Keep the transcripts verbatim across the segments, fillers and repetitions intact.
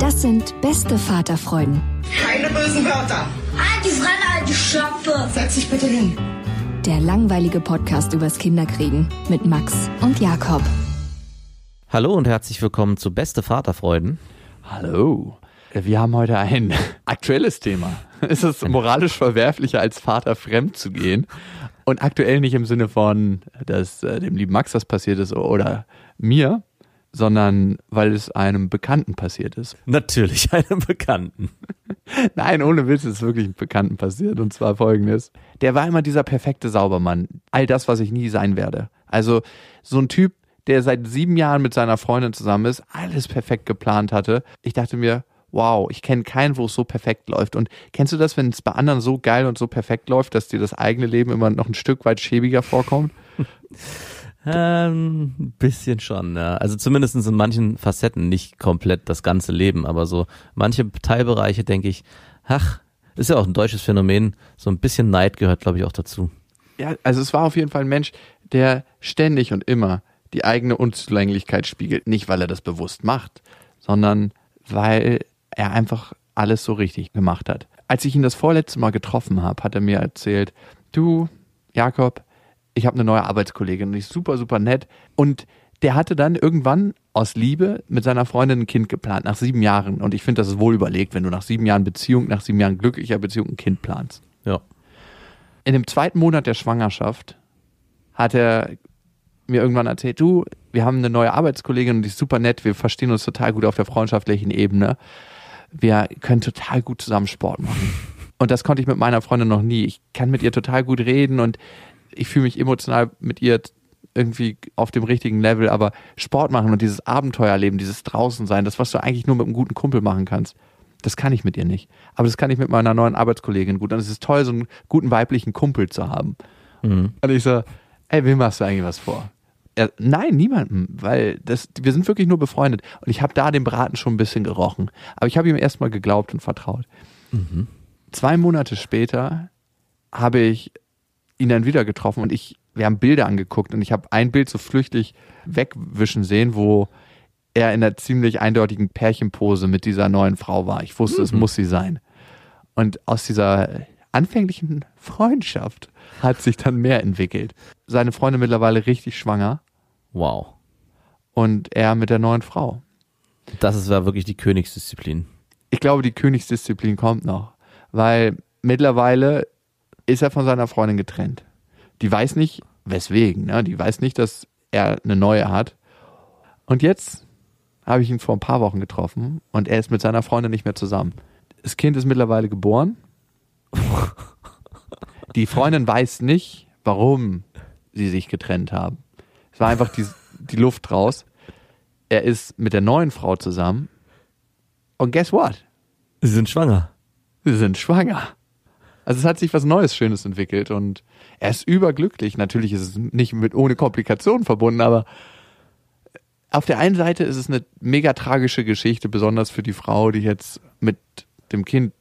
Das sind beste Vaterfreuden. Keine bösen Wörter. Alte Fremde, alte Schöpfe. Setz dich bitte hin. Der langweilige Podcast übers Kinderkriegen mit Max und Jakob. Hallo und herzlich willkommen zu Beste Vaterfreuden. Hallo. Wir haben heute ein aktuelles Thema. Ist es moralisch verwerflicher, als Vater fremd zu gehen? Und aktuell nicht im Sinne von, dass dem lieben Max das passiert ist oder mir, sondern weil es einem Bekannten passiert ist. Natürlich einem Bekannten. Nein, ohne Witz, ist es wirklich einem Bekannten passiert. Und zwar Folgendes. Der war immer dieser perfekte Saubermann. All das, was ich nie sein werde. Also so ein Typ, der seit sieben Jahren mit seiner Freundin zusammen ist, alles perfekt geplant hatte. Ich dachte mir, wow, ich kenne keinen, wo es so perfekt läuft. Und kennst du das, wenn es bei anderen so geil und so perfekt läuft, dass dir das eigene Leben immer noch ein Stück weit schäbiger vorkommt? Ähm, ein bisschen schon, ja. Also zumindest in manchen Facetten, nicht komplett das ganze Leben, aber so manche Teilbereiche denke ich, ach, ist ja auch ein deutsches Phänomen, so ein bisschen Neid gehört, glaube ich, auch dazu. Ja, also es war auf jeden Fall ein Mensch, der ständig und immer die eigene Unzulänglichkeit spiegelt, nicht weil er das bewusst macht, sondern weil er einfach alles so richtig gemacht hat. Als ich ihn das vorletzte Mal getroffen habe, hat er mir erzählt, du, Jakob, ich habe eine neue Arbeitskollegin und die ist super, super nett. Und der hatte dann irgendwann aus Liebe mit seiner Freundin ein Kind geplant, nach sieben Jahren. Und ich finde, das ist wohl überlegt, wenn du nach sieben Jahren Beziehung, nach sieben Jahren glücklicher Beziehung ein Kind planst. Ja. In dem zweiten Monat der Schwangerschaft hat er mir irgendwann erzählt, du, wir haben eine neue Arbeitskollegin und die ist super nett, wir verstehen uns total gut auf der freundschaftlichen Ebene. Wir können total gut zusammen Sport machen. Und das konnte ich mit meiner Freundin noch nie. Ich kann mit ihr total gut reden und ich fühle mich emotional mit ihr irgendwie auf dem richtigen Level, aber Sport machen und dieses Abenteuerleben, dieses Draußensein, das, was du eigentlich nur mit einem guten Kumpel machen kannst, das kann ich mit ihr nicht. Aber das kann ich mit meiner neuen Arbeitskollegin gut. Und es ist toll, so einen guten weiblichen Kumpel zu haben. Mhm. Und ich so, ey, wem machst du eigentlich was vor? Er, nein, niemandem, weil das, wir sind wirklich nur befreundet. Und ich habe da den Braten schon ein bisschen gerochen. Aber ich habe ihm erstmal geglaubt und vertraut. Mhm. Zwei Monate später habe ich ihn dann wieder getroffen und ich, wir haben Bilder angeguckt und ich habe ein Bild so flüchtig wegwischen sehen, wo er in einer ziemlich eindeutigen Pärchenpose mit dieser neuen Frau war. Ich wusste, mhm. es muss sie sein. Und aus dieser anfänglichen Freundschaft hat sich dann mehr entwickelt. Seine Freundin mittlerweile richtig schwanger. Wow. Und er mit der neuen Frau. Das ist ja wirklich die Königsdisziplin. Ich glaube, die Königsdisziplin kommt noch, weil mittlerweile ist er von seiner Freundin getrennt. Die weiß nicht, weswegen, ne? Die weiß nicht, dass er eine neue hat. Und jetzt habe ich ihn vor ein paar Wochen getroffen und er ist mit seiner Freundin nicht mehr zusammen. Das Kind ist mittlerweile geboren. Die Freundin weiß nicht, warum sie sich getrennt haben. Es war einfach die, die Luft raus. Er ist mit der neuen Frau zusammen. Und guess what? Sie sind schwanger. Sie sind schwanger. Also es hat sich was Neues, Schönes entwickelt und er ist überglücklich. Natürlich ist es nicht mit ohne Komplikationen verbunden, aber auf der einen Seite ist es eine mega tragische Geschichte, besonders für die Frau, die jetzt mit dem Kind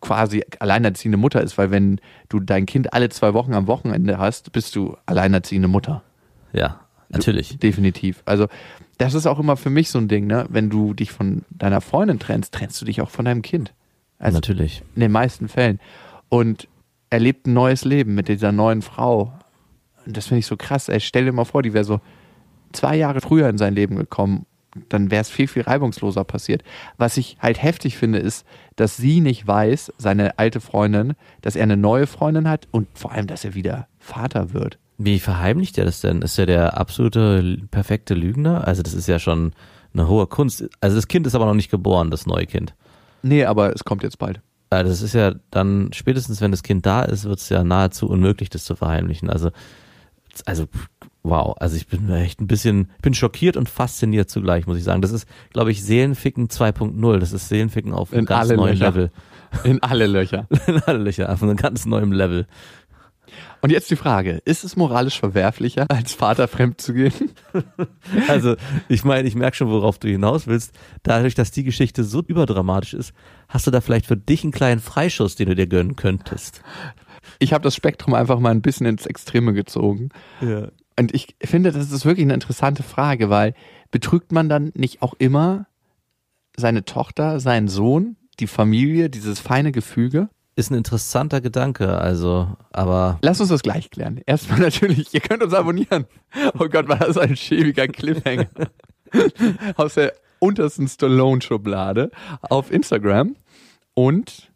quasi alleinerziehende Mutter ist, weil wenn du dein Kind alle zwei Wochen am Wochenende hast, bist du alleinerziehende Mutter. Ja, natürlich. Du, definitiv. Also das ist auch immer für mich so ein Ding, ne? Wenn du dich von deiner Freundin trennst, trennst du dich auch von deinem Kind. Also natürlich. In den meisten Fällen. Und er lebt ein neues Leben mit dieser neuen Frau. das finde ich so krass. Ey, stell dir mal vor, die wäre so zwei Jahre früher in sein Leben gekommen. Dann wäre es viel, viel reibungsloser passiert. Was ich halt heftig finde, ist, dass sie nicht weiß, seine alte Freundin, dass er eine neue Freundin hat und vor allem, dass er wieder Vater wird. Wie verheimlicht er das denn? Ist er der absolute perfekte Lügner? Also das ist ja schon eine hohe Kunst. Also das Kind ist aber noch nicht geboren, das neue Kind. Nee, aber es kommt jetzt bald. Also das ist ja dann, spätestens wenn das Kind da ist, wird es ja nahezu unmöglich, das zu verheimlichen. Also, also wow, also ich bin echt ein bisschen, ich bin schockiert und fasziniert zugleich, muss ich sagen. Das ist, glaube ich, Seelenficken zwei Punkt null. Das ist Seelenficken auf einem ganz neuen Level. In alle Löcher. In alle Löcher, auf einem ganz neuen Level. Und jetzt die Frage, ist es moralisch verwerflicher, als Vater fremd zu gehen? Also ich meine, ich merke schon, worauf du hinaus willst. Dadurch, dass die Geschichte so überdramatisch ist, hast du da vielleicht für dich einen kleinen Freischuss, den du dir gönnen könntest. Ich habe das Spektrum einfach mal ein bisschen ins Extreme gezogen. Ja. Und ich finde, das ist wirklich eine interessante Frage, weil betrügt man dann nicht auch immer seine Tochter, seinen Sohn, die Familie, dieses feine Gefüge? Ist ein interessanter Gedanke, also, aber... Lass uns das gleich klären. Erstmal natürlich, ihr könnt uns abonnieren. Oh Gott, war das ein schäbiger Cliffhanger. Aus der untersten Stallone-Schublade auf Instagram und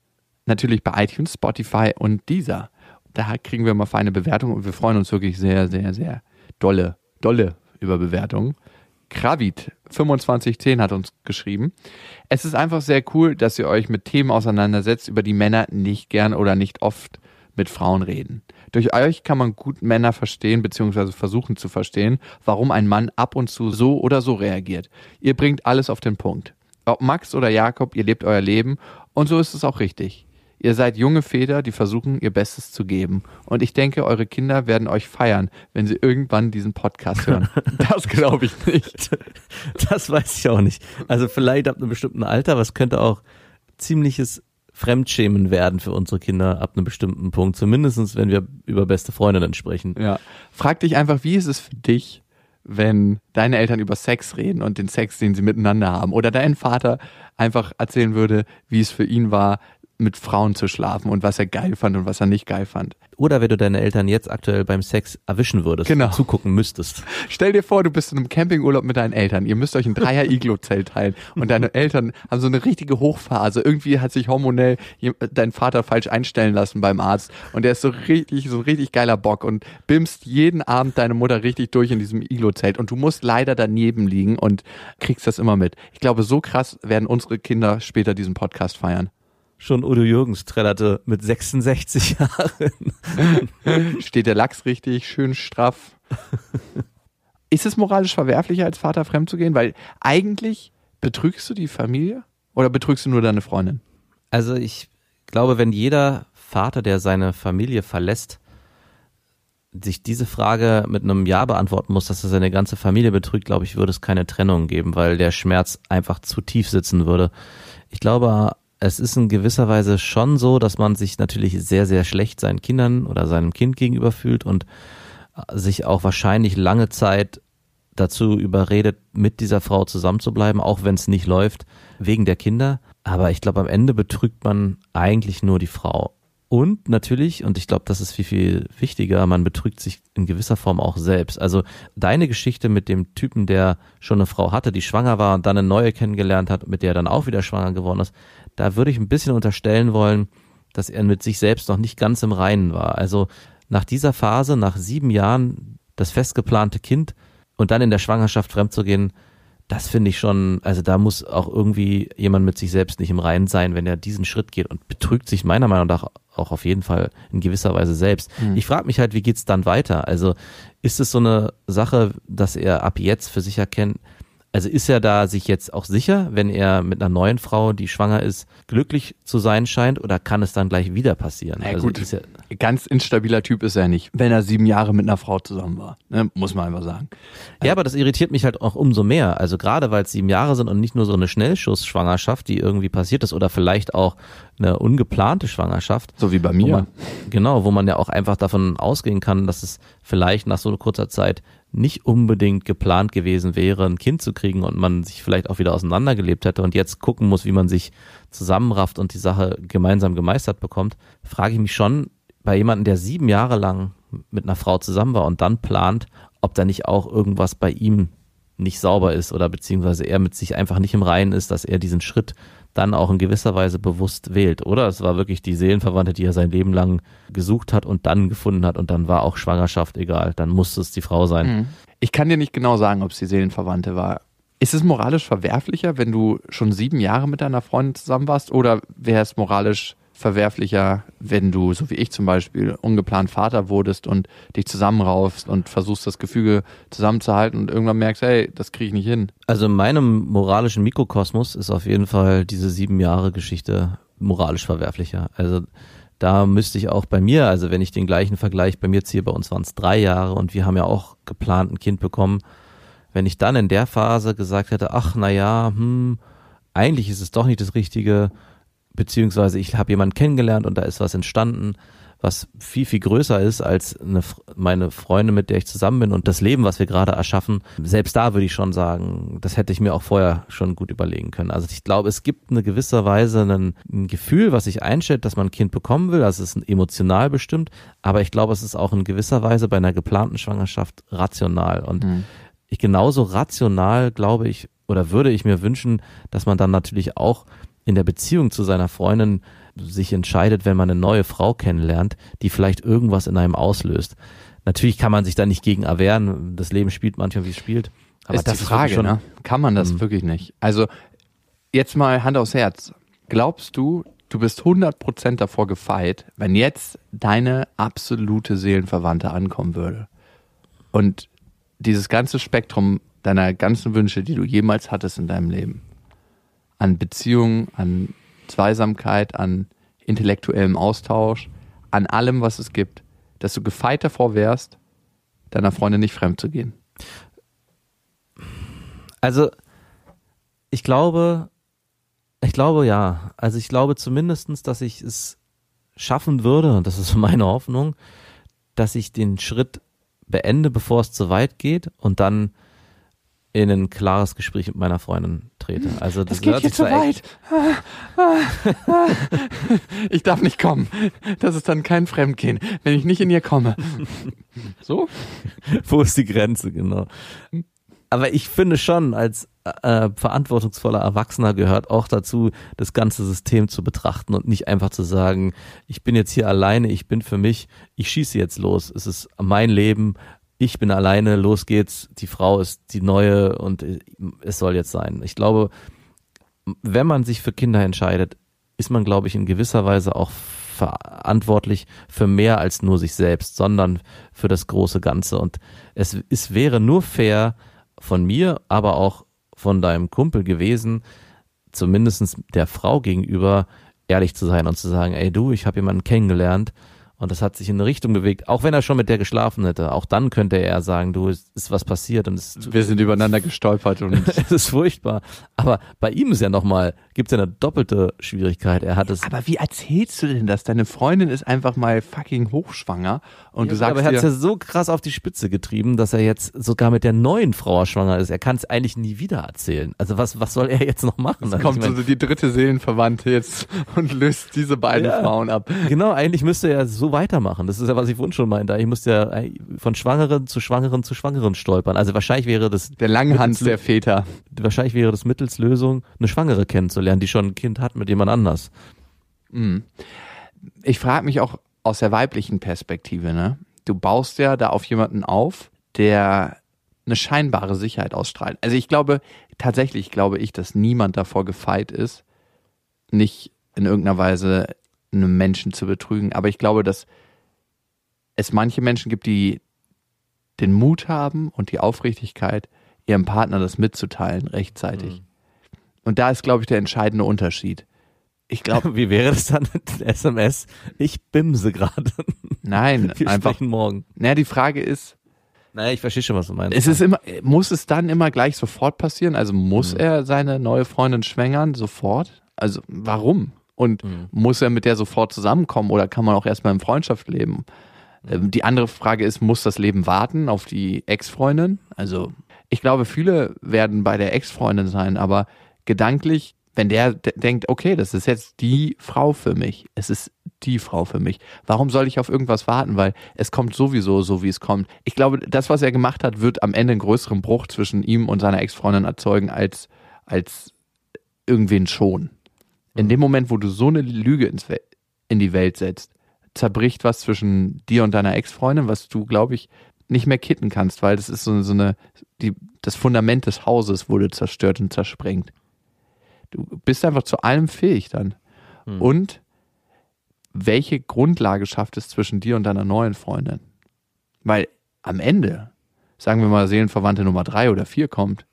natürlich bei iTunes, Spotify und Deezer. Da kriegen wir mal feine Bewertungen und wir freuen uns wirklich sehr, sehr, sehr dolle, dolle über Bewertungen. Kravit fünfundzwanzig zehn hat uns geschrieben. Es ist einfach sehr cool, dass ihr euch mit Themen auseinandersetzt, über die Männer nicht gern oder nicht oft mit Frauen reden. Durch euch kann man gut Männer verstehen bzw. versuchen zu verstehen, warum ein Mann ab und zu so oder so reagiert. Ihr bringt alles auf den Punkt. Ob Max oder Jakob, ihr lebt euer Leben und so ist es auch richtig. Ihr seid junge Väter, die versuchen, ihr Bestes zu geben. Und ich denke, eure Kinder werden euch feiern, wenn sie irgendwann diesen Podcast hören. Das glaube ich nicht. Das weiß ich auch nicht. Also vielleicht ab einem bestimmten Alter, was könnte auch ziemliches Fremdschämen werden für unsere Kinder ab einem bestimmten Punkt. Zumindest wenn wir über beste Freundinnen sprechen. Ja. Frag dich einfach, wie ist es für dich, wenn deine Eltern über Sex reden und den Sex, den sie miteinander haben? Oder dein Vater einfach erzählen würde, wie es für ihn war, mit Frauen zu schlafen und was er geil fand und was er nicht geil fand. Oder wenn du deine Eltern jetzt aktuell beim Sex erwischen würdest, genau, und zugucken müsstest. Stell dir vor, du bist in einem Campingurlaub mit deinen Eltern. Ihr müsst euch ein Dreier-Iglo-Zelt teilen und deine Eltern haben so eine richtige Hochphase. Irgendwie hat sich hormonell dein Vater falsch einstellen lassen beim Arzt und der ist so richtig, so ein richtig geiler Bock und bimst jeden Abend deine Mutter richtig durch in diesem Iglo-Zelt und du musst leider daneben liegen und kriegst das immer mit. Ich glaube, so krass werden unsere Kinder später diesen Podcast feiern. Schon Udo Jürgens trällerte mit sechsundsechzig Jahren. Steht der Lachs richtig, schön straff. Ist es moralisch verwerflicher, als Vater fremd zu gehen? Weil eigentlich betrügst du die Familie oder betrügst du nur deine Freundin? Also ich glaube, wenn jeder Vater, der seine Familie verlässt, sich diese Frage mit einem Ja beantworten muss, dass er seine ganze Familie betrügt, glaube ich, würde es keine Trennung geben, weil der Schmerz einfach zu tief sitzen würde. Ich glaube, es ist in gewisser Weise schon so, dass man sich natürlich sehr, sehr schlecht seinen Kindern oder seinem Kind gegenüber fühlt und sich auch wahrscheinlich lange Zeit dazu überredet, mit dieser Frau zusammenzubleiben, auch wenn es nicht läuft, wegen der Kinder. Aber ich glaube, am Ende betrügt man eigentlich nur die Frau. Und natürlich, und ich glaube, das ist viel, viel wichtiger, man betrügt sich in gewisser Form auch selbst. Also deine Geschichte mit dem Typen, der schon eine Frau hatte, die schwanger war und dann eine neue kennengelernt hat, mit der er dann auch wieder schwanger geworden ist, da würde ich ein bisschen unterstellen wollen, dass er mit sich selbst noch nicht ganz im Reinen war. Also nach dieser Phase, nach sieben Jahren, das festgeplante Kind und dann in der Schwangerschaft fremd zu gehen, das finde ich schon, also da muss auch irgendwie jemand mit sich selbst nicht im Reinen sein, wenn er diesen Schritt geht und betrügt sich meiner Meinung nach auch auf jeden Fall in gewisser Weise selbst. Mhm. Ich frage mich halt, wie geht's dann weiter? Also ist es so eine Sache, dass er ab jetzt für sich erkennt, also ist er da sich jetzt auch sicher, wenn er mit einer neuen Frau, die schwanger ist, glücklich zu sein scheint oder kann es dann gleich wieder passieren? Na ja, also gut, ist ja ganz instabiler Typ ist er nicht, wenn er sieben Jahre mit einer Frau zusammen war, ne? Muss man einfach sagen. Ja, aber das irritiert mich halt auch umso mehr, also gerade weil es sieben Jahre sind und nicht nur so eine Schnellschussschwangerschaft, die irgendwie passiert ist oder vielleicht auch eine ungeplante Schwangerschaft. So wie bei mir. Wo man, genau, wo man ja auch einfach davon ausgehen kann, dass es vielleicht nach so kurzer Zeit nicht unbedingt geplant gewesen wäre, ein Kind zu kriegen und man sich vielleicht auch wieder auseinandergelebt hätte und jetzt gucken muss, wie man sich zusammenrafft und die Sache gemeinsam gemeistert bekommt, frage ich mich schon, bei jemandem, der sieben Jahre lang mit einer Frau zusammen war und dann plant, ob da nicht auch irgendwas bei ihm nicht sauber ist oder beziehungsweise er mit sich einfach nicht im Reinen ist, dass er diesen Schritt dann auch in gewisser Weise bewusst wählt. Oder es war wirklich die Seelenverwandte, die er sein Leben lang gesucht hat und dann gefunden hat und dann war auch Schwangerschaft egal, dann musste es die Frau sein. Ich kann dir nicht genau sagen, ob es die Seelenverwandte war. Ist es moralisch verwerflicher, wenn du schon sieben Jahre mit deiner Freundin zusammen warst, oder wäre es moralisch verwerflicher, wenn du, so wie ich zum Beispiel, ungeplant Vater wurdest und dich zusammenraufst und versuchst, das Gefüge zusammenzuhalten und irgendwann merkst, hey, das kriege ich nicht hin? Also in meinem moralischen Mikrokosmos ist auf jeden Fall diese sieben Jahre Geschichte moralisch verwerflicher. Also da müsste ich auch bei mir, also wenn ich den gleichen Vergleich bei mir ziehe, bei uns waren es drei Jahre und wir haben ja auch geplant ein Kind bekommen. Wenn ich dann in der Phase gesagt hätte, ach naja, hm, eigentlich ist es doch nicht das Richtige, beziehungsweise ich habe jemanden kennengelernt und da ist was entstanden, was viel, viel größer ist als eine, meine Freundin, mit der ich zusammen bin und das Leben, was wir gerade erschaffen. Selbst da würde ich schon sagen, das hätte ich mir auch vorher schon gut überlegen können. Also ich glaube, es gibt eine gewisse Weise ein, ein Gefühl, was sich einstellt, dass man ein Kind bekommen will. Also es ist emotional bestimmt, aber ich glaube, es ist auch in gewisser Weise bei einer geplanten Schwangerschaft rational. Und mhm. ich genauso rational, glaube ich, oder würde ich mir wünschen, dass man dann natürlich auch in der Beziehung zu seiner Freundin sich entscheidet, wenn man eine neue Frau kennenlernt, die vielleicht irgendwas in einem auslöst. Natürlich kann man sich da nicht gegen erwehren, das Leben spielt manchmal, wie es spielt. Aber ist das die Frage, ist schon, ne? Kann man das m- wirklich nicht? Also jetzt mal Hand aufs Herz. Glaubst du, du bist hundert Prozent davor gefeit, wenn jetzt deine absolute Seelenverwandte ankommen würde und dieses ganze Spektrum deiner ganzen Wünsche, die du jemals hattest in deinem Leben, an Beziehungen, an Zweisamkeit, an intellektuellem Austausch, an allem, was es gibt, dass du gefeit davor wärst, deiner Freundin nicht fremd zu gehen? Also, ich glaube, ich glaube ja. Also ich glaube zumindestens, dass ich es schaffen würde, und das ist meine Hoffnung, dass ich den Schritt beende, bevor es zu weit geht und dann in ein klares Gespräch mit meiner Freundin trete. Also das, das geht jetzt zu weit. Ich darf nicht kommen. Das ist dann kein Fremdgehen, wenn ich nicht in ihr komme. So? Wo ist die Grenze, genau. Aber ich finde schon, als äh, verantwortungsvoller Erwachsener gehört auch dazu, das ganze System zu betrachten und nicht einfach zu sagen, ich bin jetzt hier alleine, ich bin für mich, ich schieße jetzt los, es ist mein Leben, ich bin alleine, los geht's, die Frau ist die neue und es soll jetzt sein. Ich glaube, wenn man sich für Kinder entscheidet, ist man, glaube ich, in gewisser Weise auch verantwortlich für mehr als nur sich selbst, sondern für das große Ganze. Und es, es wäre nur fair von mir, aber auch von deinem Kumpel gewesen, zumindest der Frau gegenüber ehrlich zu sein und zu sagen, ey du, ich habe jemanden kennengelernt, und das hat sich in eine Richtung bewegt, auch wenn er schon mit der geschlafen hätte. Auch dann könnte er sagen, du, es ist was passiert. Und es Wir sind übereinander gestolpert. Und es ist furchtbar. Aber bei ihm ist ja nochmal, gibt es ja eine doppelte Schwierigkeit. Er hat es. Aber wie erzählst du denn das? Deine Freundin ist einfach mal fucking hochschwanger. Und ja, du sagst aber er hat es ja so krass auf die Spitze getrieben, dass er jetzt sogar mit der neuen Frau schwanger ist. Er kann es eigentlich nie wieder erzählen. Also was, was soll er jetzt noch machen? Jetzt kommt also die dritte Seelenverwandte jetzt und löst diese beiden ja, Frauen ab. Genau, eigentlich müsste er so weitermachen. Das ist ja, was ich vorhin schon meinte. Ich musste ja von Schwangeren zu Schwangeren zu Schwangeren stolpern. Also wahrscheinlich wäre das... Der Langhans der Väter. Wahrscheinlich wäre das Mittelslösung, eine Schwangere kennenzulernen, die schon ein Kind hat mit jemand anders. Ich frage mich auch aus der weiblichen Perspektive, ne? Du baust ja da auf jemanden auf, der eine scheinbare Sicherheit ausstrahlt. Also ich glaube, tatsächlich glaube ich, dass niemand davor gefeit ist, nicht in irgendeiner Weise einem Menschen zu betrügen. Aber ich glaube, dass es manche Menschen gibt, die den Mut haben und die Aufrichtigkeit, ihrem Partner das mitzuteilen rechtzeitig. Mhm. Und da ist, glaube ich, der entscheidende Unterschied. Ich glaube, wie wäre das dann mit den S M S? Ich bimse gerade. Nein, wir einfach sprechen morgen. Naja, die Frage ist, naja, ich verstehe schon, was du meinst. Es ist immer, muss es dann immer gleich sofort passieren? Also muss mhm. er seine neue Freundin schwängern sofort? Also warum? Und mhm. muss er mit der sofort zusammenkommen oder kann man auch erstmal in Freundschaft leben? Mhm. Die andere Frage ist, muss das Leben warten auf die Ex-Freundin? Also ich glaube, viele werden bei der Ex-Freundin sein, aber gedanklich, wenn der de- denkt, okay, das ist jetzt die Frau für mich, es ist die Frau für mich. Warum soll ich auf irgendwas warten? Weil es kommt sowieso so, wie es kommt. Ich glaube, das, was er gemacht hat, wird am Ende einen größeren Bruch zwischen ihm und seiner Ex-Freundin erzeugen, als, als irgendwen schon. In dem Moment, wo du so eine Lüge ins We- in die Welt setzt, zerbricht was zwischen dir und deiner Ex-Freundin, was du, glaube ich, nicht mehr kitten kannst, weil das ist so, so eine, die, das Fundament des Hauses wurde zerstört und zersprengt. Du bist einfach zu allem fähig dann. Hm. Und welche Grundlage schafft es zwischen dir und deiner neuen Freundin? Weil am Ende, sagen wir mal, Seelenverwandte Nummer drei oder vier kommt,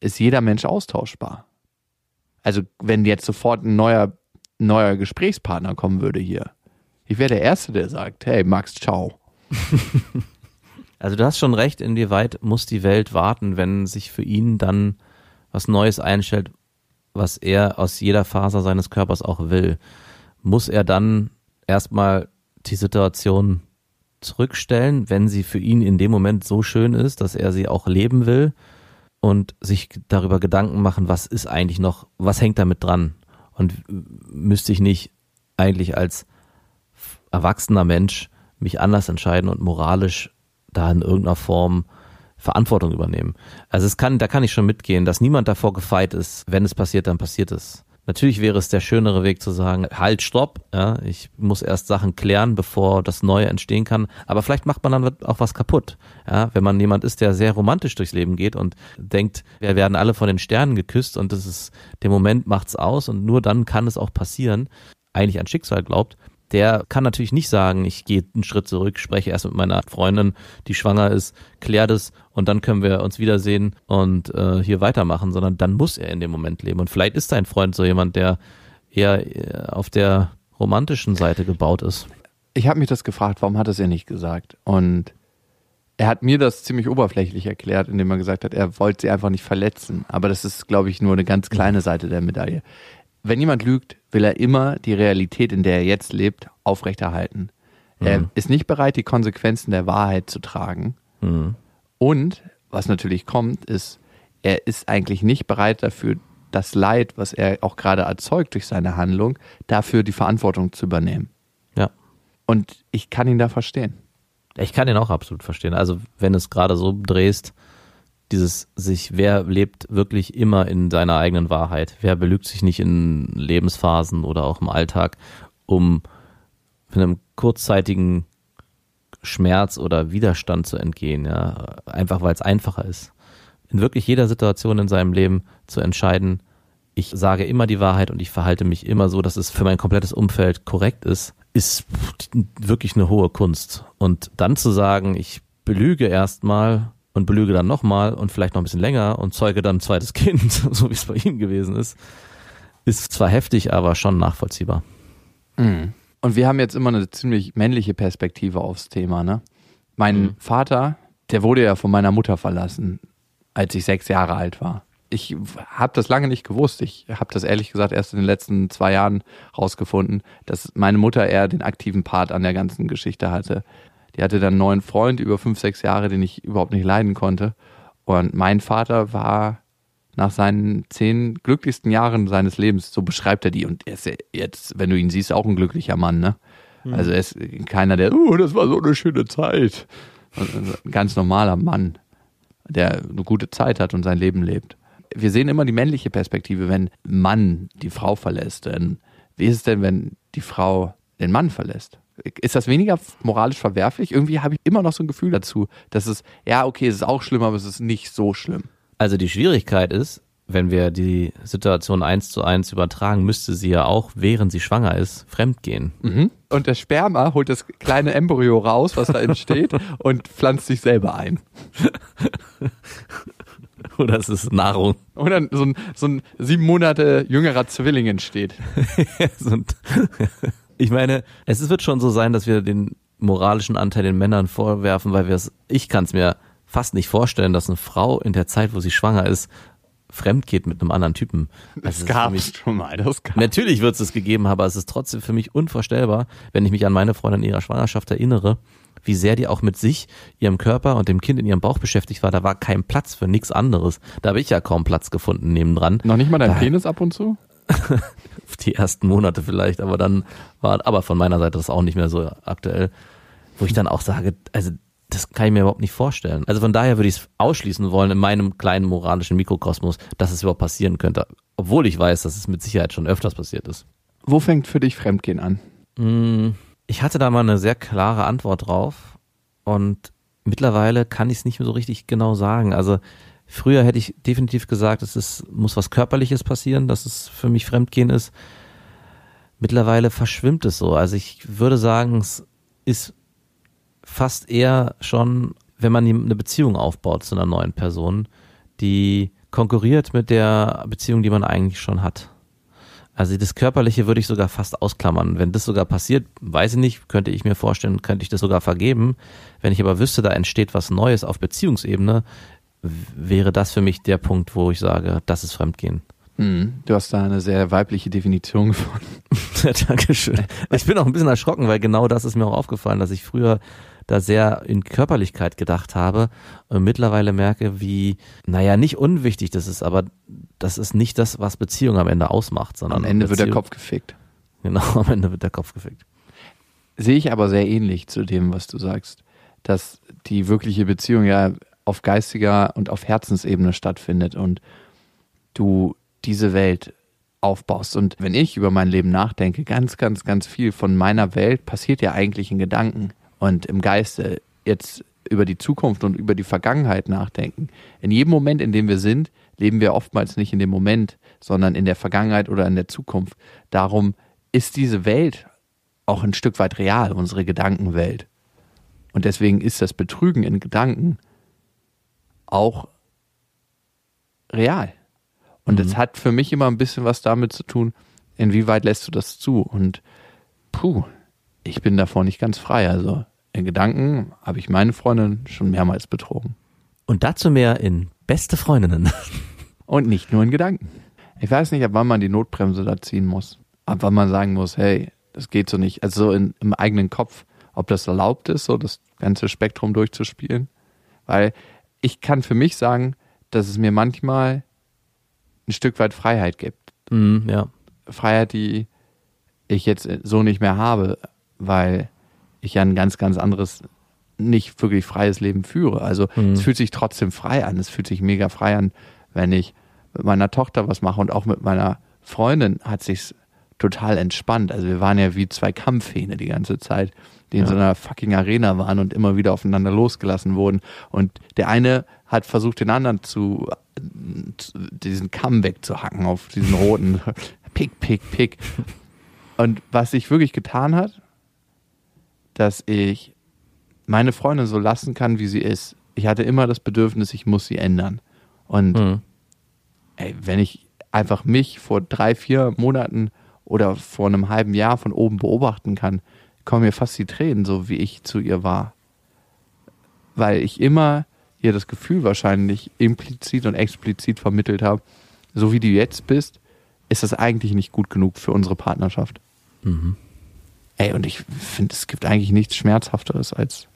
ist jeder Mensch austauschbar. Also wenn jetzt sofort ein neuer, neuer Gesprächspartner kommen würde hier, ich wäre der Erste, der sagt, hey Max, ciao. Also du hast schon recht, inwieweit muss die Welt warten, wenn sich für ihn dann was Neues einstellt, was er aus jeder Faser seines Körpers auch will. Muss er dann erstmal die Situation zurückstellen, wenn sie für ihn in dem Moment so schön ist, dass er sie auch leben will, und sich darüber Gedanken machen, was ist eigentlich noch, was hängt damit dran? Und müsste ich nicht eigentlich als erwachsener Mensch mich anders entscheiden und moralisch da in irgendeiner Form Verantwortung übernehmen. Also es kann, da kann ich schon mitgehen, dass niemand davor gefeit ist, wenn es passiert, dann passiert es. Natürlich wäre es der schönere Weg zu sagen, halt, stopp, ja, ich muss erst Sachen klären, bevor das Neue entstehen kann. Aber vielleicht macht man dann auch was kaputt. Ja, wenn man jemand ist, der sehr romantisch durchs Leben geht und denkt, wir werden alle von den Sternen geküsst und das ist, der Moment macht's aus und nur dann kann es auch passieren, eigentlich an Schicksal glaubt, der kann natürlich nicht sagen, ich gehe einen Schritt zurück, spreche erst mit meiner Freundin, die schwanger ist, klär das und dann können wir uns wiedersehen und äh, hier weitermachen, sondern dann muss er in dem Moment leben. Und vielleicht ist dein Freund so jemand, der eher auf der romantischen Seite gebaut ist. Ich habe mich das gefragt, warum hat er es ihr nicht gesagt? Und er hat mir das ziemlich oberflächlich erklärt, indem er gesagt hat, er wollte sie einfach nicht verletzen. Aber das ist, glaube ich, nur eine ganz kleine Seite der Medaille. Wenn jemand lügt, will er immer die Realität, in der er jetzt lebt, aufrechterhalten. Mhm. Er ist nicht bereit, die Konsequenzen der Wahrheit zu tragen. Mhm. Und, was natürlich kommt, ist, er ist eigentlich nicht bereit dafür, das Leid, was er auch gerade erzeugt durch seine Handlung, dafür die Verantwortung zu übernehmen. Ja. Und ich kann ihn da verstehen. Ich kann ihn auch absolut verstehen. Also wenn du es gerade so drehst, dieses sich, wer lebt wirklich immer in seiner eigenen Wahrheit? Wer belügt sich nicht in Lebensphasen oder auch im Alltag, um einem kurzzeitigen Schmerz oder Widerstand zu entgehen? Ja? Einfach, weil es einfacher ist. In wirklich jeder Situation in seinem Leben zu entscheiden, ich sage immer die Wahrheit und ich verhalte mich immer so, dass es für mein komplettes Umfeld korrekt ist, ist wirklich eine hohe Kunst. Und dann zu sagen, ich belüge erstmal und belüge dann nochmal und vielleicht noch ein bisschen länger und zeuge dann ein zweites Kind, so wie es bei ihm gewesen ist, ist zwar heftig, aber schon nachvollziehbar. Mhm. Und wir haben jetzt immer eine ziemlich männliche Perspektive aufs Thema, ne? Mein mhm. Vater, der wurde ja von meiner Mutter verlassen, als ich sechs Jahre alt war. Ich habe das lange nicht gewusst. Ich habe das ehrlich gesagt erst in den letzten zwei Jahren rausgefunden, dass meine Mutter eher den aktiven Part an der ganzen Geschichte hatte. Die hatte dann einen neuen Freund über fünf, sechs Jahre, den ich überhaupt nicht leiden konnte. Und mein Vater war nach seinen zehn glücklichsten Jahren seines Lebens, so beschreibt er die. Und er ist jetzt, wenn du ihn siehst, auch ein glücklicher Mann, ne? Mhm. Also er ist keiner, der, oh, das war so eine schöne Zeit. Also ein ganz normaler Mann, der eine gute Zeit hat und sein Leben lebt. Wir sehen immer die männliche Perspektive, wenn ein Mann die Frau verlässt. Denn wie ist es denn, wenn die Frau den Mann verlässt? Ist das weniger moralisch verwerflich? Irgendwie habe ich immer noch so ein Gefühl dazu, dass es, ja okay, es ist auch schlimm, aber es ist nicht so schlimm. Also die Schwierigkeit ist, wenn wir die Situation eins zu eins übertragen, müsste sie ja auch, während sie schwanger ist, fremdgehen. Mhm. Und der Sperma holt das kleine Embryo raus, was da entsteht, und pflanzt sich selber ein. Oder es ist Nahrung. Oder so ein, so ein sieben Monate jüngerer Zwilling entsteht. so ein Ich meine, es wird schon so sein, dass wir den moralischen Anteil den Männern vorwerfen, weil wir es, ich kann es mir fast nicht vorstellen, dass eine Frau in der Zeit, wo sie schwanger ist, fremd geht mit einem anderen Typen. Das, das gab es schon mal. Das gab's. Natürlich wird es es gegeben, aber es ist trotzdem für mich unvorstellbar, wenn ich mich an meine Freundin in ihrer Schwangerschaft erinnere, wie sehr die auch mit sich, ihrem Körper und dem Kind in ihrem Bauch beschäftigt war. Da war kein Platz für nichts anderes. Da habe ich ja kaum Platz gefunden nebendran. Noch nicht mal dein da, Penis ab und zu? die ersten Monate vielleicht, aber dann war, aber von meiner Seite das auch nicht mehr so aktuell, wo ich dann auch sage, also das kann ich mir überhaupt nicht vorstellen. Also von daher würde ich es ausschließen wollen in meinem kleinen moralischen Mikrokosmos, dass es überhaupt passieren könnte, obwohl ich weiß, dass es mit Sicherheit schon öfters passiert ist. Wo fängt für dich Fremdgehen an? Ich hatte da mal eine sehr klare Antwort drauf und mittlerweile kann ich es nicht mehr so richtig genau sagen. Also früher hätte ich definitiv gesagt, es ist, muss was Körperliches passieren, dass es für mich Fremdgehen ist. Mittlerweile verschwimmt es so. Also ich würde sagen, es ist fast eher schon, wenn man eine Beziehung aufbaut zu einer neuen Person, die konkurriert mit der Beziehung, die man eigentlich schon hat. Also das Körperliche würde ich sogar fast ausklammern. Wenn das sogar passiert, weiß ich nicht, könnte ich mir vorstellen, könnte ich das sogar vergeben. Wenn ich aber wüsste, da entsteht was Neues auf Beziehungsebene, wäre das für mich der Punkt, wo ich sage, das ist Fremdgehen. Mhm. Du hast da eine sehr weibliche Definition gefunden. Dankeschön. Ich bin auch ein bisschen erschrocken, weil genau das ist mir auch aufgefallen, dass ich früher da sehr in Körperlichkeit gedacht habe und mittlerweile merke, wie, naja, nicht unwichtig das ist, aber das ist nicht das, was Beziehung am Ende ausmacht, sondern am Ende Beziehung, wird der Kopf gefickt. Genau, am Ende wird der Kopf gefickt. Sehe ich aber sehr ähnlich zu dem, was du sagst, dass die wirkliche Beziehung ja auf geistiger und auf Herzensebene stattfindet und du diese Welt aufbaust. Und wenn ich über mein Leben nachdenke, ganz, ganz, ganz viel von meiner Welt passiert ja eigentlich in Gedanken und im Geiste. Jetzt über die Zukunft und über die Vergangenheit nachdenken. In jedem Moment, in dem wir sind, leben wir oftmals nicht in dem Moment, sondern in der Vergangenheit oder in der Zukunft. Darum ist diese Welt auch ein Stück weit real, unsere Gedankenwelt. Und deswegen ist das Betrügen in Gedanken auch real. Und es mhm. hat für mich immer ein bisschen was damit zu tun, inwieweit lässt du das zu? Und puh, ich bin davor nicht ganz frei. Also in Gedanken habe ich meine Freundin schon mehrmals betrogen. Und dazu mehr in Beste Freundinnen. Und nicht nur in Gedanken. Ich weiß nicht, ab wann man die Notbremse da ziehen muss. Ab wann man sagen muss, hey, das geht so nicht. Also so in, im eigenen Kopf, ob das erlaubt ist, so das ganze Spektrum durchzuspielen. Weil ich kann für mich sagen, dass es mir manchmal ein Stück weit Freiheit gibt. Mm, ja. Freiheit, die ich jetzt so nicht mehr habe, weil ich ja ein ganz, ganz anderes, nicht wirklich freies Leben führe. Also mm. es fühlt sich trotzdem frei an. Es fühlt sich mega frei an, wenn ich mit meiner Tochter was mache und auch mit meiner Freundin hat sich's total entspannt. Also wir waren ja wie zwei Kampfhähne die ganze Zeit, die in ja. so einer fucking Arena waren und immer wieder aufeinander losgelassen wurden. Und der eine hat versucht, den anderen zu, zu diesen Kamm wegzuhacken auf diesen roten Pick, Pick, Pick. Und was sich wirklich getan hat, dass ich meine Freundin so lassen kann, wie sie ist. Ich hatte immer das Bedürfnis, ich muss sie ändern. Und mhm. ey, wenn ich einfach mich vor drei, vier Monaten oder vor einem halben Jahr von oben beobachten kann, kommen mir fast die Tränen, so wie ich zu ihr war. Weil ich immer ihr das Gefühl wahrscheinlich implizit und explizit vermittelt habe, so wie du jetzt bist, ist das eigentlich nicht gut genug für unsere Partnerschaft. Mhm. Ey, und ich finde, es gibt eigentlich nichts Schmerzhafteres, als,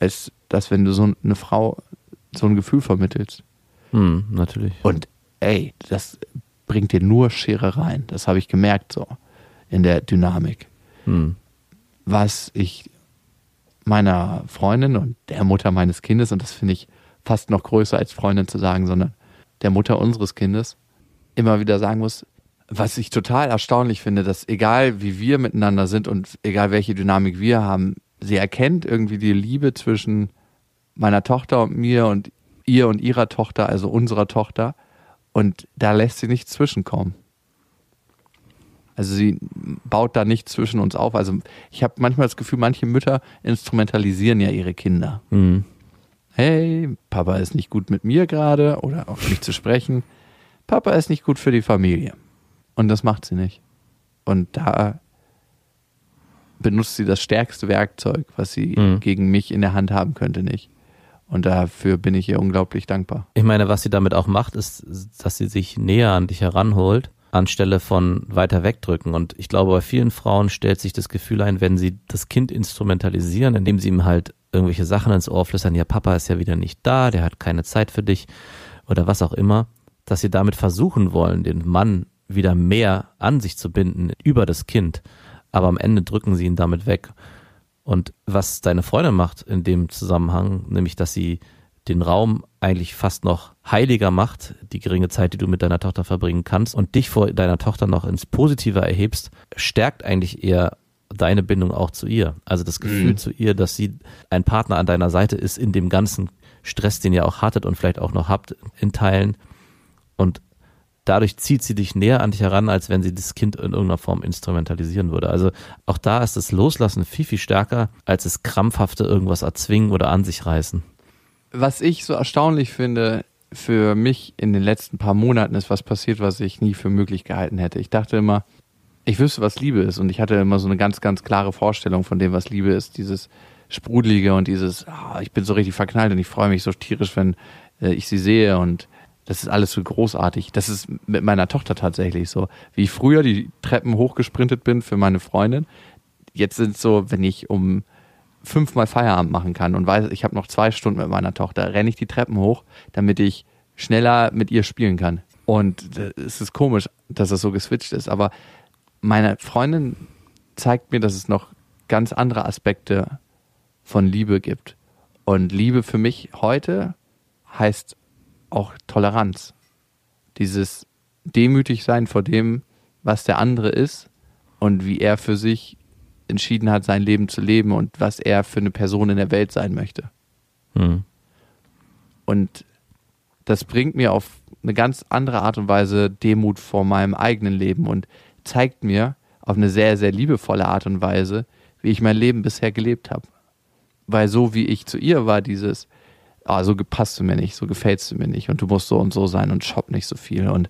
als das, wenn du so eine Frau so ein Gefühl vermittelst. Mhm, natürlich. Und ey, das bringt dir nur Schere rein. Das habe ich gemerkt so in der Dynamik. Hm. Was ich meiner Freundin und der Mutter meines Kindes, und das finde ich fast noch größer als Freundin zu sagen, sondern der Mutter unseres Kindes, immer wieder sagen muss, was ich total erstaunlich finde, dass egal wie wir miteinander sind und egal welche Dynamik wir haben, sie erkennt irgendwie die Liebe zwischen meiner Tochter und mir und ihr und ihrer Tochter, also unserer Tochter, und da lässt sie nichts zwischenkommen. Also sie baut da nichts zwischen uns auf. Also ich habe manchmal das Gefühl, manche Mütter instrumentalisieren ja ihre Kinder. Mhm. Hey, Papa ist nicht gut mit mir gerade oder auch nicht zu sprechen. Papa ist nicht gut für die Familie. Und das macht sie nicht. Und da benutzt sie das stärkste Werkzeug, was sie mhm. gegen mich in der Hand haben könnte, nicht. Und dafür bin ich ihr unglaublich dankbar. Ich meine, was sie damit auch macht, ist, dass sie sich näher an dich heranholt, anstelle von weiter wegdrücken. Und ich glaube, bei vielen Frauen stellt sich das Gefühl ein, wenn sie das Kind instrumentalisieren, indem sie ihm halt irgendwelche Sachen ins Ohr flüstern, ja, Papa ist ja wieder nicht da, der hat keine Zeit für dich oder was auch immer, dass sie damit versuchen wollen, den Mann wieder mehr an sich zu binden über das Kind. Aber am Ende drücken sie ihn damit weg. Und was deine Freundin macht in dem Zusammenhang, nämlich, dass sie den Raum eigentlich fast noch heiliger macht, die geringe Zeit, die du mit deiner Tochter verbringen kannst und dich vor deiner Tochter noch ins Positive erhebst, stärkt eigentlich eher deine Bindung auch zu ihr. Also das Gefühl mhm. zu ihr, dass sie ein Partner an deiner Seite ist in dem ganzen Stress, den ihr auch hattet und vielleicht auch noch habt in Teilen. Und dadurch zieht sie dich näher an dich heran, als wenn sie das Kind in irgendeiner Form instrumentalisieren würde. Also auch da ist das Loslassen viel, viel stärker, als das krampfhafte irgendwas erzwingen oder an sich reißen. Was ich so erstaunlich finde, für mich in den letzten paar Monaten ist was passiert, was ich nie für möglich gehalten hätte. Ich dachte immer, ich wüsste, was Liebe ist. Und ich hatte immer so eine ganz, ganz klare Vorstellung von dem, was Liebe ist. Dieses Sprudelige und dieses, oh, ich bin so richtig verknallt und ich freue mich so tierisch, wenn äh, ich sie sehe und das ist alles so großartig. Das ist mit meiner Tochter tatsächlich so. Wie ich früher die Treppen hochgesprintet bin für meine Freundin. Jetzt sind es so, wenn ich um fünfmal Feierabend machen kann und weiß, ich habe noch zwei Stunden mit meiner Tochter, renne ich die Treppen hoch, damit ich schneller mit ihr spielen kann. Und es ist komisch, dass das so geswitcht ist. Aber meine Freundin zeigt mir, dass es noch ganz andere Aspekte von Liebe gibt. Und Liebe für mich heute heißt auch Toleranz. Dieses demütig sein vor dem, was der andere ist und wie er für sich entschieden hat, sein Leben zu leben und was er für eine Person in der Welt sein möchte. Mhm. Und das bringt mir auf eine ganz andere Art und Weise Demut vor meinem eigenen Leben und zeigt mir auf eine sehr, sehr liebevolle Art und Weise, wie ich mein Leben bisher gelebt habe. Weil so wie ich zu ihr war, dieses Ah, so passt du mir nicht, so gefällst du mir nicht und du musst so und so sein und shop nicht so viel und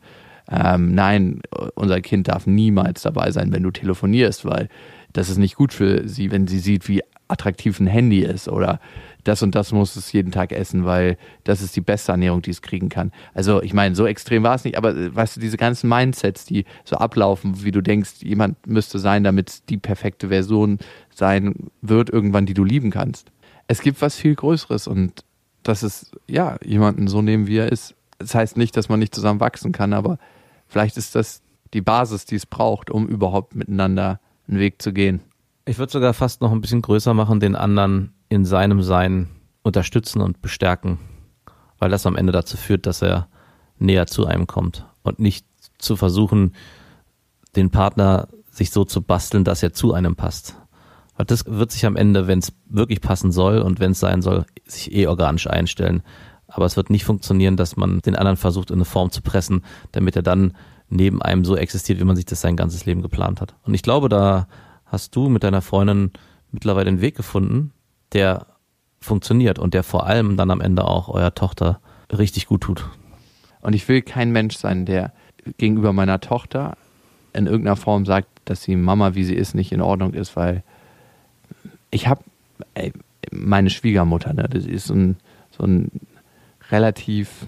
ähm, nein, unser Kind darf niemals dabei sein, wenn du telefonierst, weil das ist nicht gut für sie, wenn sie sieht, wie attraktiv ein Handy ist oder das und das muss es jeden Tag essen, weil das ist die beste Ernährung, die es kriegen kann. Also ich meine, so extrem war es nicht, aber weißt du, diese ganzen Mindsets, die so ablaufen, wie du denkst, jemand müsste sein, damit die perfekte Version sein wird irgendwann, die du lieben kannst. Es gibt was viel Größeres und dass es, ja, jemanden so nehmen, wie er ist. Das heißt nicht, dass man nicht zusammen wachsen kann, aber vielleicht ist das die Basis, die es braucht, um überhaupt miteinander einen Weg zu gehen. Ich würde sogar fast noch ein bisschen größer machen, den anderen in seinem Sein unterstützen und bestärken, weil das am Ende dazu führt, dass er näher zu einem kommt und nicht zu versuchen, den Partner sich so zu basteln, dass er zu einem passt. Weil das wird sich am Ende, wenn es wirklich passen soll und wenn es sein soll, sich eh organisch einstellen. Aber es wird nicht funktionieren, dass man den anderen versucht, in eine Form zu pressen, damit er dann neben einem so existiert, wie man sich das sein ganzes Leben geplant hat. Und ich glaube, da hast du mit deiner Freundin mittlerweile einen Weg gefunden, der funktioniert und der vor allem dann am Ende auch eurer Tochter richtig gut tut. Und ich will kein Mensch sein, der gegenüber meiner Tochter in irgendeiner Form sagt, dass die Mama, wie sie ist, nicht in Ordnung ist, weil ich habe meine Schwiegermutter, ne, das ist so ein, so ein relativ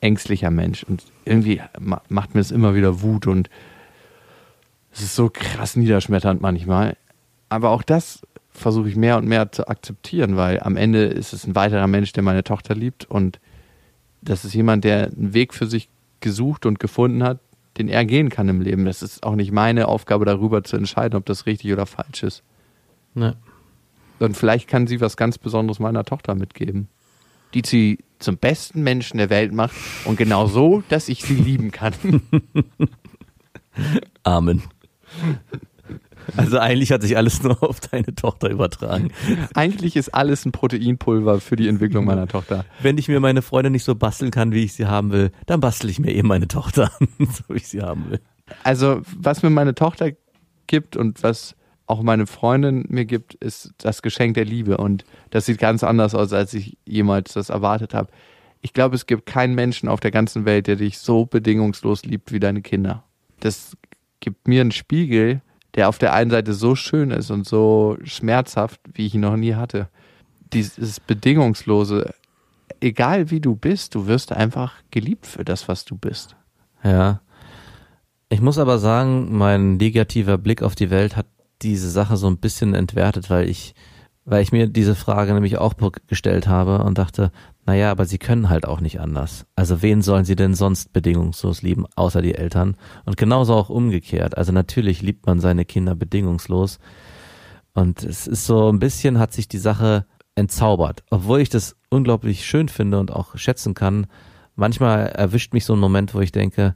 ängstlicher Mensch und irgendwie macht mir das immer wieder Wut und es ist so krass niederschmetternd manchmal. Aber auch das versuche ich mehr und mehr zu akzeptieren, weil am Ende ist es ein weiterer Mensch, der meine Tochter liebt und das ist jemand, der einen Weg für sich gesucht und gefunden hat, den er gehen kann im Leben. Das ist auch nicht meine Aufgabe, darüber zu entscheiden, ob das richtig oder falsch ist. Nee. Und vielleicht kann sie was ganz Besonderes meiner Tochter mitgeben, die sie zum besten Menschen der Welt macht und genau so, dass ich sie lieben kann. Amen. Also eigentlich hat sich alles nur auf deine Tochter übertragen. Eigentlich ist alles ein Proteinpulver für die Entwicklung meiner Tochter. Wenn ich mir meine Freunde nicht so basteln kann, wie ich sie haben will, dann bastel ich mir eben meine Tochter an, so wie ich sie haben will. Also was mir meine Tochter gibt und was auch meine Freundin mir gibt, ist das Geschenk der Liebe und das sieht ganz anders aus, als ich jemals das erwartet habe. Ich glaube, es gibt keinen Menschen auf der ganzen Welt, der dich so bedingungslos liebt wie deine Kinder. Das gibt mir einen Spiegel, der auf der einen Seite so schön ist und so schmerzhaft, wie ich ihn noch nie hatte. Dieses Bedingungslose, egal wie du bist, du wirst einfach geliebt für das, was du bist. Ja, ich muss aber sagen, mein negativer Blick auf die Welt hat diese Sache so ein bisschen entwertet, weil ich, weil ich mir diese Frage nämlich auch gestellt habe und dachte, Naja, aber sie können halt auch nicht anders. Also wen sollen sie denn sonst bedingungslos lieben, außer die Eltern? Und genauso auch umgekehrt. Also natürlich liebt man seine Kinder bedingungslos. Und es ist so ein bisschen, hat sich die Sache entzaubert. Obwohl ich das unglaublich schön finde und auch schätzen kann, manchmal erwischt mich so ein Moment, wo ich denke,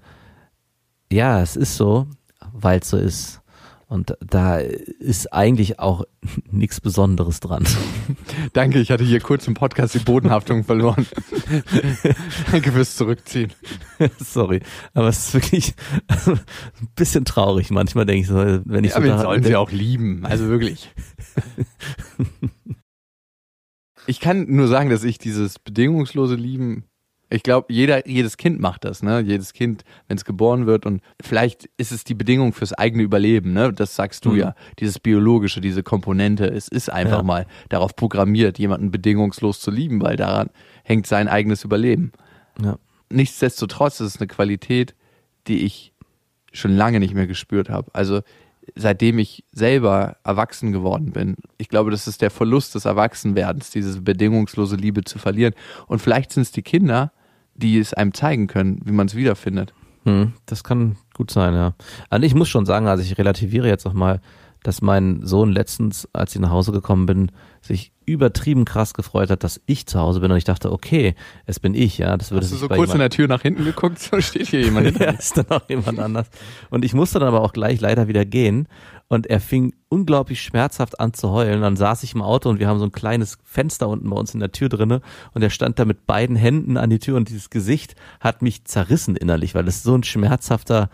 ja, es ist so, weil es so ist. Und da ist eigentlich auch nichts Besonderes dran. Danke, ich hatte hier kurz im Podcast die Bodenhaftung verloren. Danke fürs Zurückziehen. Sorry, aber es ist wirklich ein bisschen traurig. Manchmal denke ich so, wenn ich ja, so aber da sollen sie auch lieben, also wirklich. Ich kann nur sagen, dass ich dieses bedingungslose Lieben, ich glaube, jeder, jedes Kind macht das, ne? Jedes Kind, wenn es geboren wird, und vielleicht ist es die Bedingung fürs eigene Überleben, ne? Das sagst du mhm. ja. Dieses biologische, diese Komponente, es ist einfach ja. mal darauf programmiert, jemanden bedingungslos zu lieben, weil daran hängt sein eigenes Überleben. Ja. Nichtsdestotrotz ist es eine Qualität, die ich schon lange nicht mehr gespürt habe. Also seitdem ich selber erwachsen geworden bin. Ich glaube, das ist der Verlust des Erwachsenwerdens, diese bedingungslose Liebe zu verlieren. Und vielleicht sind es die Kinder, die es einem zeigen können, wie man es wiederfindet. Hm, das kann gut sein, ja. Also ich muss schon sagen, also ich relativiere jetzt nochmal, dass mein Sohn letztens, als ich nach Hause gekommen bin, sich übertrieben krass gefreut hat, dass ich zu Hause bin, und ich dachte, okay, es bin ich, ja. Das würde Hast du so kurz jemand... in der Tür nach hinten geguckt, so steht hier jemand hinten. Ja, ist dann auch jemand anders. Und ich musste dann aber auch gleich leider wieder gehen, und er fing unglaublich schmerzhaft an zu heulen. Dann saß ich im Auto, und wir haben so ein kleines Fenster unten bei uns in der Tür drinne, und er stand da mit beiden Händen an die Tür, und dieses Gesicht hat mich zerrissen innerlich, weil das so ein schmerzhafter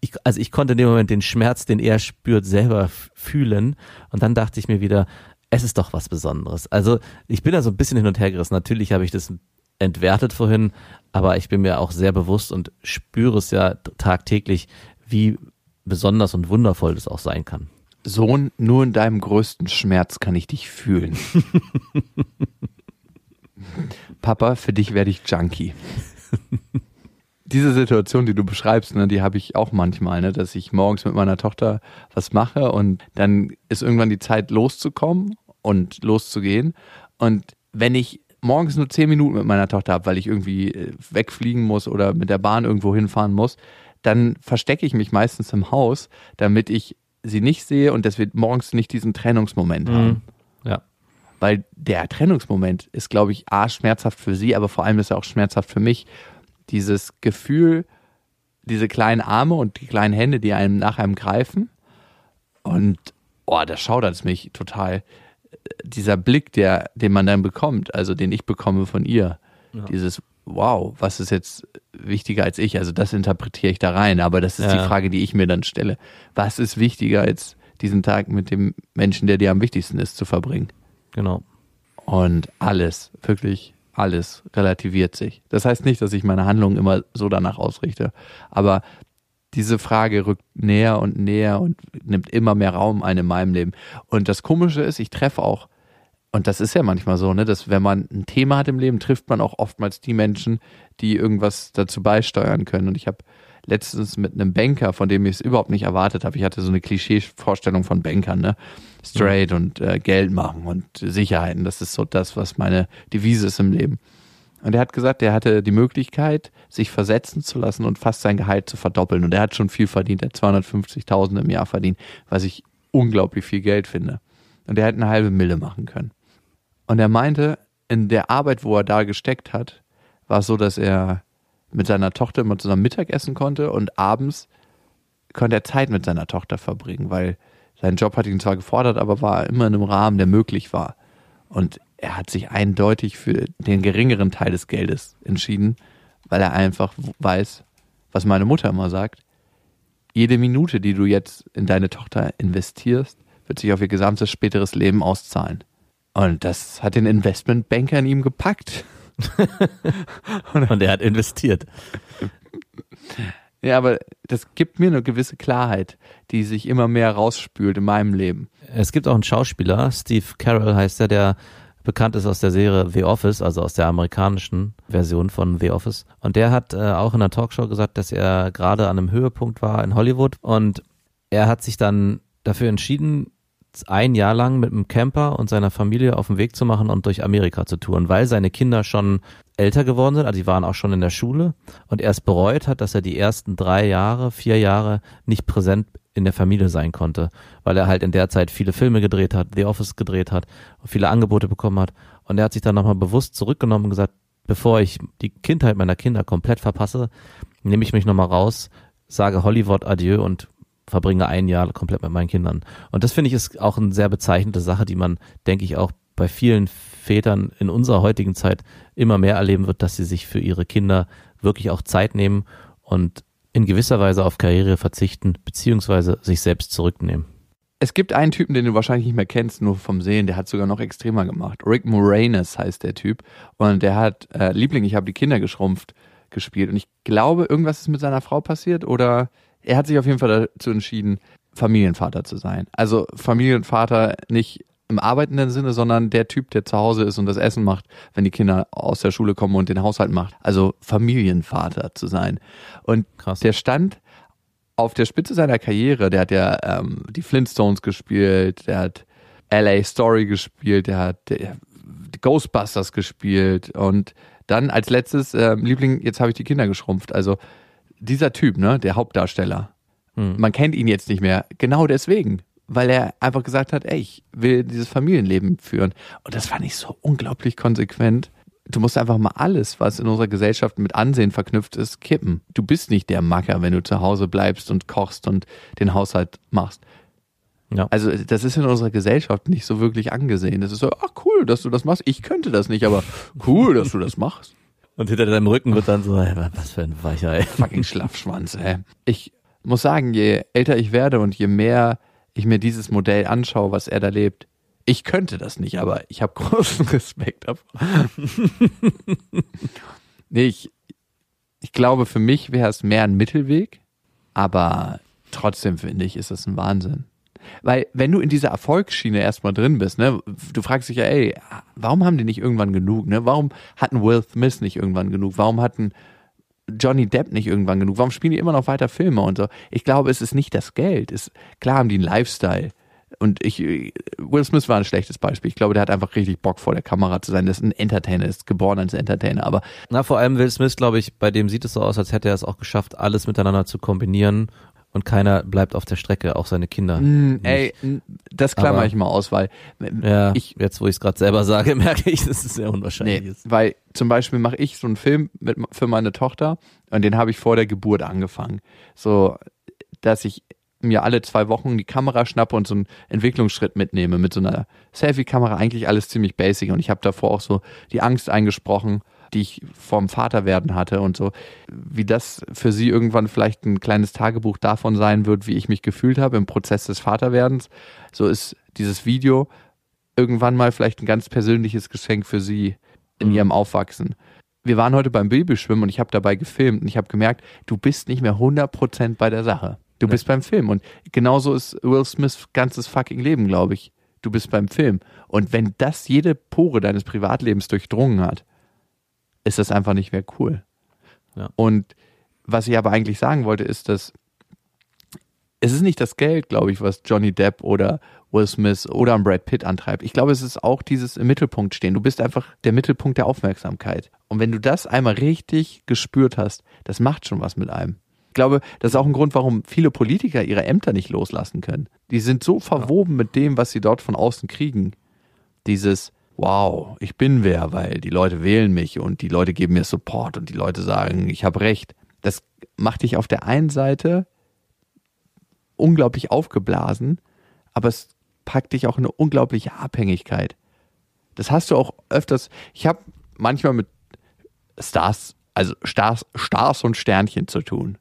Ich, also ich konnte in dem Moment den Schmerz, den er spürt, selber f- fühlen. Und dann dachte ich mir wieder, es ist doch was Besonderes. Also ich bin da so ein bisschen hin und her gerissen. Natürlich habe ich das entwertet vorhin, aber ich bin mir auch sehr bewusst und spüre es ja tagtäglich, wie besonders und wundervoll das auch sein kann. Sohn, nur in deinem größten Schmerz kann ich dich fühlen. Papa, für dich werde ich Junkie. Diese Situation, die du beschreibst, ne, die habe ich auch manchmal, ne, dass ich morgens mit meiner Tochter was mache, und dann ist irgendwann die Zeit loszukommen und loszugehen. Und wenn ich morgens nur zehn Minuten mit meiner Tochter habe, weil ich irgendwie wegfliegen muss oder mit der Bahn irgendwo hinfahren muss, dann verstecke ich mich meistens im Haus, damit ich sie nicht sehe und dass wir morgens nicht diesen Trennungsmoment mhm. haben. Ja. Weil der Trennungsmoment ist, glaube ich, a, schmerzhaft für sie, aber vor allem ist er auch schmerzhaft für mich. Dieses Gefühl, diese kleinen Arme und die kleinen Hände, die einem nach einem greifen, und oh, das schaudert es mich total. Dieser Blick, der, den man dann bekommt, also den ich bekomme von ihr, ja. Dieses wow, was ist jetzt wichtiger als ich? Also das interpretiere ich da rein, aber das ist ja. die Frage, die ich mir dann stelle. Was ist wichtiger, als diesen Tag mit dem Menschen, der dir am wichtigsten ist, zu verbringen? Genau. Und alles, wirklich alles relativiert sich. Das heißt nicht, dass ich meine Handlungen immer so danach ausrichte, aber diese Frage rückt näher und näher und nimmt immer mehr Raum ein in meinem Leben. Und das Komische ist, ich treffe auch, und das ist ja manchmal so, ne, dass wenn man ein Thema hat im Leben, trifft man auch oftmals die Menschen, die irgendwas dazu beisteuern können. Und ich habe letztens mit einem Banker, von dem ich es überhaupt nicht erwartet habe, ich hatte so eine Klischee-Vorstellung von Bankern, ne? Straight und äh, Geld machen und Sicherheiten, das ist so das, was meine Devise ist im Leben. Und er hat gesagt, er hatte die Möglichkeit, sich versetzen zu lassen und fast sein Gehalt zu verdoppeln, und er hat schon viel verdient, er hat zweihundertfünfzigtausend im Jahr verdient, was ich unglaublich viel Geld finde, und er hätte eine halbe Mille machen können. Und er meinte, in der Arbeit, wo er da gesteckt hat, war es so, dass er mit seiner Tochter immer zusammen Mittagessen konnte, und abends konnte er Zeit mit seiner Tochter verbringen, weil sein Job hat ihn zwar gefordert, aber war immer in einem Rahmen, der möglich war. Und er hat sich eindeutig für den geringeren Teil des Geldes entschieden, weil er einfach weiß, was meine Mutter immer sagt, jede Minute, die du jetzt in deine Tochter investierst, wird sich auf ihr gesamtes späteres Leben auszahlen. Und das hat den Investmentbanker in ihm gepackt. Und er hat investiert. Ja, aber das gibt mir eine gewisse Klarheit, die sich immer mehr rausspült in meinem Leben. Es gibt auch einen Schauspieler, Steve Carell heißt er, der bekannt ist aus der Serie The Office, also aus der amerikanischen Version von The Office. Und der hat äh, auch in einer Talkshow gesagt, dass er gerade an einem Höhepunkt war in Hollywood, und er hat sich dann dafür entschieden, ein Jahr lang mit einem Camper und seiner Familie auf den Weg zu machen und durch Amerika zu touren, weil seine Kinder schon älter geworden sind, also die waren auch schon in der Schule, und er es bereut hat, dass er die ersten drei Jahre, vier Jahre nicht präsent in der Familie sein konnte, weil er halt in der Zeit viele Filme gedreht hat, The Office gedreht hat, viele Angebote bekommen hat, und er hat sich dann nochmal bewusst zurückgenommen und gesagt, bevor ich die Kindheit meiner Kinder komplett verpasse, nehme ich mich nochmal raus, sage Hollywood Adieu und verbringe ein Jahr komplett mit meinen Kindern. Und das finde ich ist auch eine sehr bezeichnende Sache, die man, denke ich, auch bei vielen Vätern in unserer heutigen Zeit immer mehr erleben wird, dass sie sich für ihre Kinder wirklich auch Zeit nehmen und in gewisser Weise auf Karriere verzichten, beziehungsweise sich selbst zurücknehmen. Es gibt einen Typen, den du wahrscheinlich nicht mehr kennst, nur vom Sehen, der hat es sogar noch extremer gemacht. Rick Moranis heißt der Typ, und der hat äh, Liebling, ich habe die Kinder geschrumpft gespielt, und ich glaube, irgendwas ist mit seiner Frau passiert, oder... Er hat sich auf jeden Fall dazu entschieden, Familienvater zu sein. Also Familienvater nicht im arbeitenden Sinne, sondern der Typ, der zu Hause ist und das Essen macht, wenn die Kinder aus der Schule kommen und den Haushalt macht. Also Familienvater zu sein. Und krass. Der stand auf der Spitze seiner Karriere. Der hat ja ähm, die Flintstones gespielt, der hat L A Story gespielt, der hat der, die Ghostbusters gespielt. Und dann als letztes, äh, Liebling, jetzt habe ich die Kinder geschrumpft. Also dieser Typ, ne, der Hauptdarsteller, hm. man kennt ihn jetzt nicht mehr, genau deswegen, weil er einfach gesagt hat, ey, ich will dieses Familienleben führen. Und das fand ich so unglaublich konsequent. Du musst einfach mal alles, was in unserer Gesellschaft mit Ansehen verknüpft ist, kippen. Du bist nicht der Macker, wenn du zu Hause bleibst und kochst und den Haushalt machst. Ja. Also das ist in unserer Gesellschaft nicht so wirklich angesehen. Das ist so, ach cool, dass du das machst. Ich könnte das nicht, aber cool, dass du das machst. Und hinter deinem Rücken wird dann so, ey, was für ein weicher, ey. Fucking Schlafschwanz, ey. Ich muss sagen, je älter ich werde und je mehr ich mir dieses Modell anschaue, was er da lebt, ich könnte das nicht, aber ich habe großen Respekt davor. Nee, ich, ich glaube, für mich wäre es mehr ein Mittelweg, aber trotzdem finde ich, ist das ein Wahnsinn. Weil wenn du in dieser Erfolgsschiene erstmal drin bist, ne, du fragst dich ja, ey, warum haben die nicht irgendwann genug, ne? Warum hat ein Will Smith nicht irgendwann genug? Warum hat ein Johnny Depp nicht irgendwann genug? Warum spielen die immer noch weiter Filme und so? Ich glaube, es ist nicht das Geld. Es, klar haben die einen Lifestyle. Und ich, Will Smith war ein schlechtes Beispiel. Ich glaube, der hat einfach richtig Bock, vor der Kamera zu sein. Das ist ein Entertainer, ist geboren als Entertainer. Aber na, vor allem Will Smith, glaube ich, bei dem sieht es so aus, als hätte er es auch geschafft, alles miteinander zu kombinieren. Und keiner bleibt auf der Strecke, auch seine Kinder. Mm, ey, das klammere ich mal aus, weil ja, ich, jetzt, wo ich es gerade selber sage, merke ich, dass es sehr unwahrscheinlich nee, ist. Weil zum Beispiel mache ich so einen Film mit, für meine Tochter, und den habe ich vor der Geburt angefangen. So, dass ich mir alle zwei Wochen die Kamera schnappe und so einen Entwicklungsschritt mitnehme mit so einer Selfie-Kamera. Eigentlich alles ziemlich basic, und ich habe davor auch so die Angst eingesprochen, die ich vom Vaterwerden hatte und so, wie das für sie irgendwann vielleicht ein kleines Tagebuch davon sein wird, wie ich mich gefühlt habe im Prozess des Vaterwerdens. So ist dieses Video irgendwann mal vielleicht ein ganz persönliches Geschenk für sie in ihrem Aufwachsen. Wir waren heute beim Babyschwimmen, und ich habe dabei gefilmt, und ich habe gemerkt, du bist nicht mehr hundert Prozent bei der Sache. Du bist beim Film, und genauso ist Will Smiths ganzes fucking Leben, glaube ich. Du bist beim Film, und wenn das jede Pore deines Privatlebens durchdrungen hat, ist das einfach nicht mehr cool. Ja. Und was ich aber eigentlich sagen wollte, ist, dass es ist nicht das Geld, glaube ich, was Johnny Depp oder Will Smith oder Brad Pitt antreibt. Ich glaube, es ist auch dieses im Mittelpunkt stehen. Du bist einfach der Mittelpunkt der Aufmerksamkeit. Und wenn du das einmal richtig gespürt hast, das macht schon was mit einem. Ich glaube, das ist auch ein Grund, warum viele Politiker ihre Ämter nicht loslassen können. Die sind so verwoben mit dem, was sie dort von außen kriegen. Dieses wow, ich bin wer, weil die Leute wählen mich und die Leute geben mir Support und die Leute sagen, ich habe recht. Das macht dich auf der einen Seite unglaublich aufgeblasen, aber es packt dich auch in eine unglaubliche Abhängigkeit. Das hast du auch öfters. Ich habe manchmal mit Stars, also Stars, Stars und Sternchen zu tun.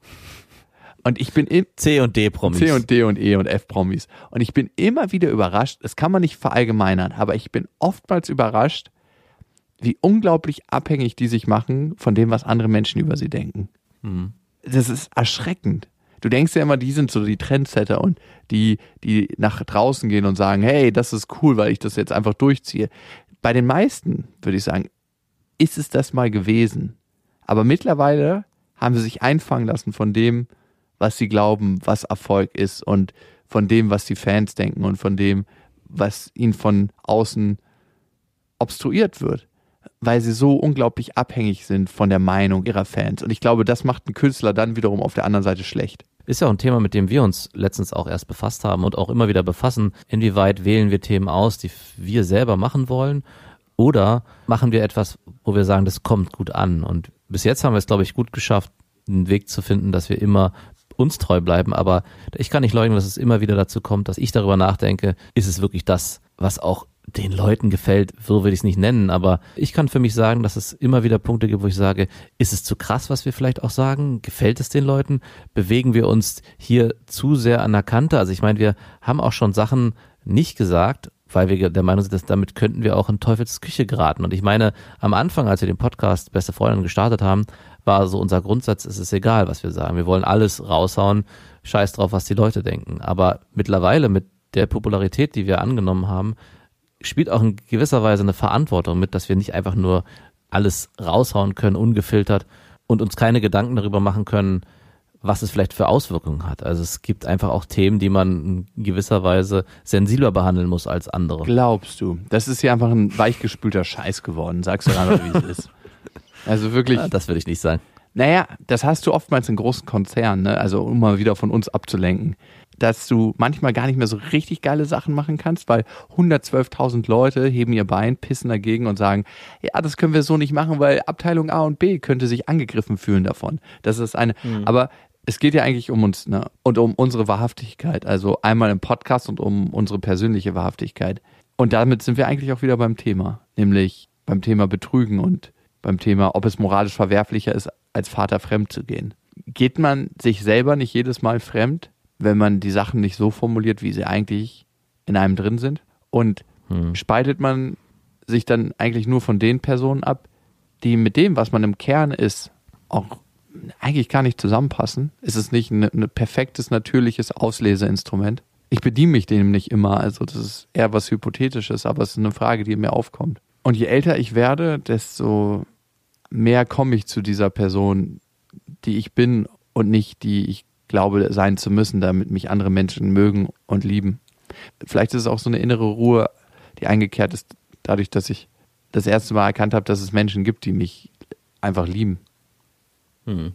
Und ich bin im C und D Promis. C und D und E und F Promis. Und ich bin immer wieder überrascht, das kann man nicht verallgemeinern, aber ich bin oftmals überrascht, wie unglaublich abhängig die sich machen von dem, was andere Menschen über sie denken. Mhm. Das ist erschreckend. Du denkst ja immer, die sind so die Trendsetter und die, die nach draußen gehen und sagen, hey, das ist cool, weil ich das jetzt einfach durchziehe. Bei den meisten, würde ich sagen, ist es das mal gewesen. Aber mittlerweile haben sie sich einfangen lassen von dem, was sie glauben, was Erfolg ist und von dem, was die Fans denken und von dem, was ihnen von außen obstruiert wird, weil sie so unglaublich abhängig sind von der Meinung ihrer Fans. Und ich glaube, das macht einen Künstler dann wiederum auf der anderen Seite schlecht. Ist ja auch ein Thema, mit dem wir uns letztens auch erst befasst haben und auch immer wieder befassen. Inwieweit wählen wir Themen aus, die wir selber machen wollen? Oder machen wir etwas, wo wir sagen, das kommt gut an? Und bis jetzt haben wir es, glaube ich, gut geschafft, einen Weg zu finden, dass wir immer uns treu bleiben. Aber ich kann nicht leugnen, dass es immer wieder dazu kommt, dass ich darüber nachdenke, ist es wirklich das, was auch den Leuten gefällt? So will ich es nicht nennen, aber ich kann für mich sagen, dass es immer wieder Punkte gibt, wo ich sage, ist es zu krass, was wir vielleicht auch sagen? Gefällt es den Leuten? Bewegen wir uns hier zu sehr an der Kante? Also ich meine, wir haben auch schon Sachen nicht gesagt, weil wir der Meinung sind, dass damit könnten wir auch in Teufels Küche geraten. Und ich meine, am Anfang, als wir den Podcast Beste Freundinnen gestartet haben, war so unser Grundsatz, es ist egal, was wir sagen. Wir wollen alles raushauen, scheiß drauf, was die Leute denken. Aber mittlerweile mit der Popularität, die wir angenommen haben, spielt auch in gewisser Weise eine Verantwortung mit, dass wir nicht einfach nur alles raushauen können, ungefiltert, und uns keine Gedanken darüber machen können, was es vielleicht für Auswirkungen hat. Also es gibt einfach auch Themen, die man in gewisser Weise sensibler behandeln muss als andere. Glaubst du? Das ist hier einfach ein weichgespülter Scheiß geworden, sagst du einfach, wie es ist. Also wirklich. Ja, das würde ich nicht sagen. Naja, das hast du oftmals in großen Konzernen, ne? Also um mal wieder von uns abzulenken, dass du manchmal gar nicht mehr so richtig geile Sachen machen kannst, weil hundertzwölftausend Leute heben ihr Bein, pissen dagegen und sagen, ja, das können wir so nicht machen, weil Abteilung A und B könnte sich angegriffen fühlen davon. Das ist eine, mhm. aber es geht ja eigentlich um uns, ne? Und um unsere Wahrhaftigkeit, also einmal im Podcast und um unsere persönliche Wahrhaftigkeit. Und damit sind wir eigentlich auch wieder beim Thema, nämlich beim Thema Betrügen und beim Thema, ob es moralisch verwerflicher ist, als Vater fremd zu gehen. Geht man sich selber nicht jedes Mal fremd, wenn man die Sachen nicht so formuliert, wie sie eigentlich in einem drin sind? Und hm. spaltet man sich dann eigentlich nur von den Personen ab, die mit dem, was man im Kern ist, auch eigentlich gar nicht zusammenpassen? Ist es nicht ein, ein perfektes, natürliches Ausleseinstrument? Ich bediene mich dem nicht immer, also das ist eher was Hypothetisches, aber es ist eine Frage, die mir aufkommt. Und je älter ich werde, desto mehr komme ich zu dieser Person, die ich bin und nicht die ich glaube sein zu müssen, damit mich andere Menschen mögen und lieben. Vielleicht ist es auch so eine innere Ruhe, die eingekehrt ist, dadurch, dass ich das erste Mal erkannt habe, dass es Menschen gibt, die mich einfach lieben. Hm.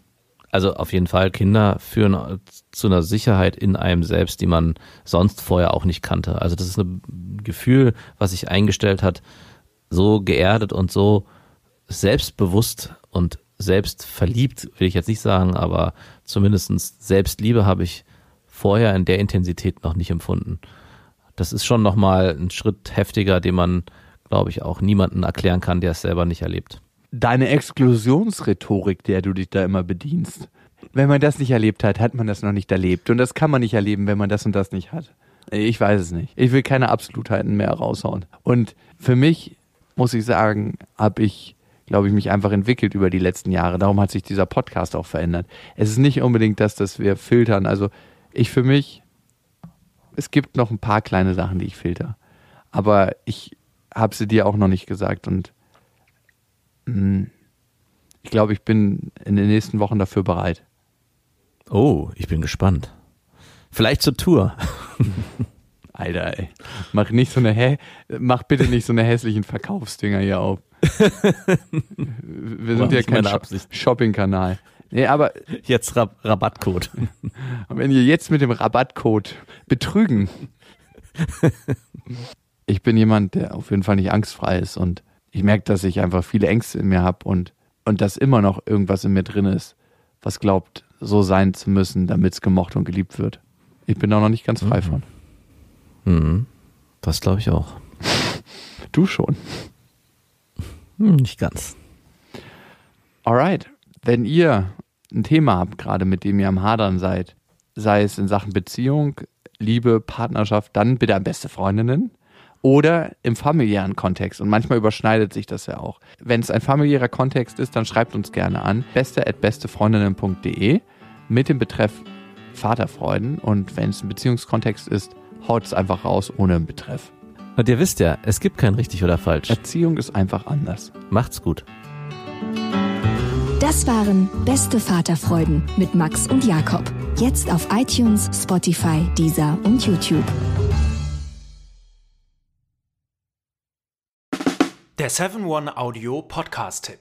Also auf jeden Fall, Kinder führen zu einer Sicherheit in einem selbst, die man sonst vorher auch nicht kannte. Also das ist ein Gefühl, was sich eingestellt hat, so geerdet und so selbstbewusst und selbstverliebt, will ich jetzt nicht sagen, aber zumindest Selbstliebe habe ich vorher in der Intensität noch nicht empfunden. Das ist schon nochmal ein Schritt heftiger, den man, glaube ich, auch niemandem erklären kann, der es selber nicht erlebt. Deine Exklusionsrhetorik, der du dich da immer bedienst. Wenn man das nicht erlebt hat, hat man das noch nicht erlebt. Und das kann man nicht erleben, wenn man das und das nicht hat. Ich weiß es nicht. Ich will keine Absolutheiten mehr raushauen. Und für mich, muss ich sagen, habe ich, glaube ich, mich einfach entwickelt über die letzten Jahre. Darum hat sich dieser Podcast auch verändert. Es ist nicht unbedingt das, dass wir filtern. Also ich für mich, es gibt noch ein paar kleine Sachen, die ich filter. Aber ich habe sie dir auch noch nicht gesagt. Und mh, ich glaube, ich bin in den nächsten Wochen dafür bereit. Oh, ich bin gespannt. Vielleicht zur Tour. Alter, ey. Mach nicht so eine hä- mach bitte nicht so eine hässlichen Verkaufsdinger hier auf. Wir sind ja kein Sh- Shopping-Kanal. Nee, aber jetzt Rab- Rabattcode. Und wenn ihr jetzt mit dem Rabattcode betrügen. Ich bin jemand, der auf jeden Fall nicht angstfrei ist, und ich merke, dass ich einfach viele Ängste in mir habe und, und dass immer noch irgendwas in mir drin ist, was glaubt, so sein zu müssen, damit es gemocht und geliebt wird. Ich bin da noch nicht ganz frei mhm. von. Hm, das glaube ich auch. Du schon? Hm, nicht ganz. Alright, wenn ihr ein Thema habt, gerade mit dem ihr am Hadern seid, sei es in Sachen Beziehung, Liebe, Partnerschaft, dann bitte an Beste Freundinnen oder im familiären Kontext. Und manchmal überschneidet sich das ja auch. Wenn es ein familiärer Kontext ist, dann schreibt uns gerne an beste at bestefreundinnen punkt de mit dem Betreff Vaterfreuden, und wenn es ein Beziehungskontext ist, haut es einfach raus ohne einen Betreff. Und ihr wisst ja, es gibt kein richtig oder falsch. Erziehung ist einfach anders. Macht's gut. Das waren Beste Vaterfreuden mit Max und Jakob. Jetzt auf iTunes, Spotify, Deezer und YouTube. Der seven one Audio Podcast-Tipp.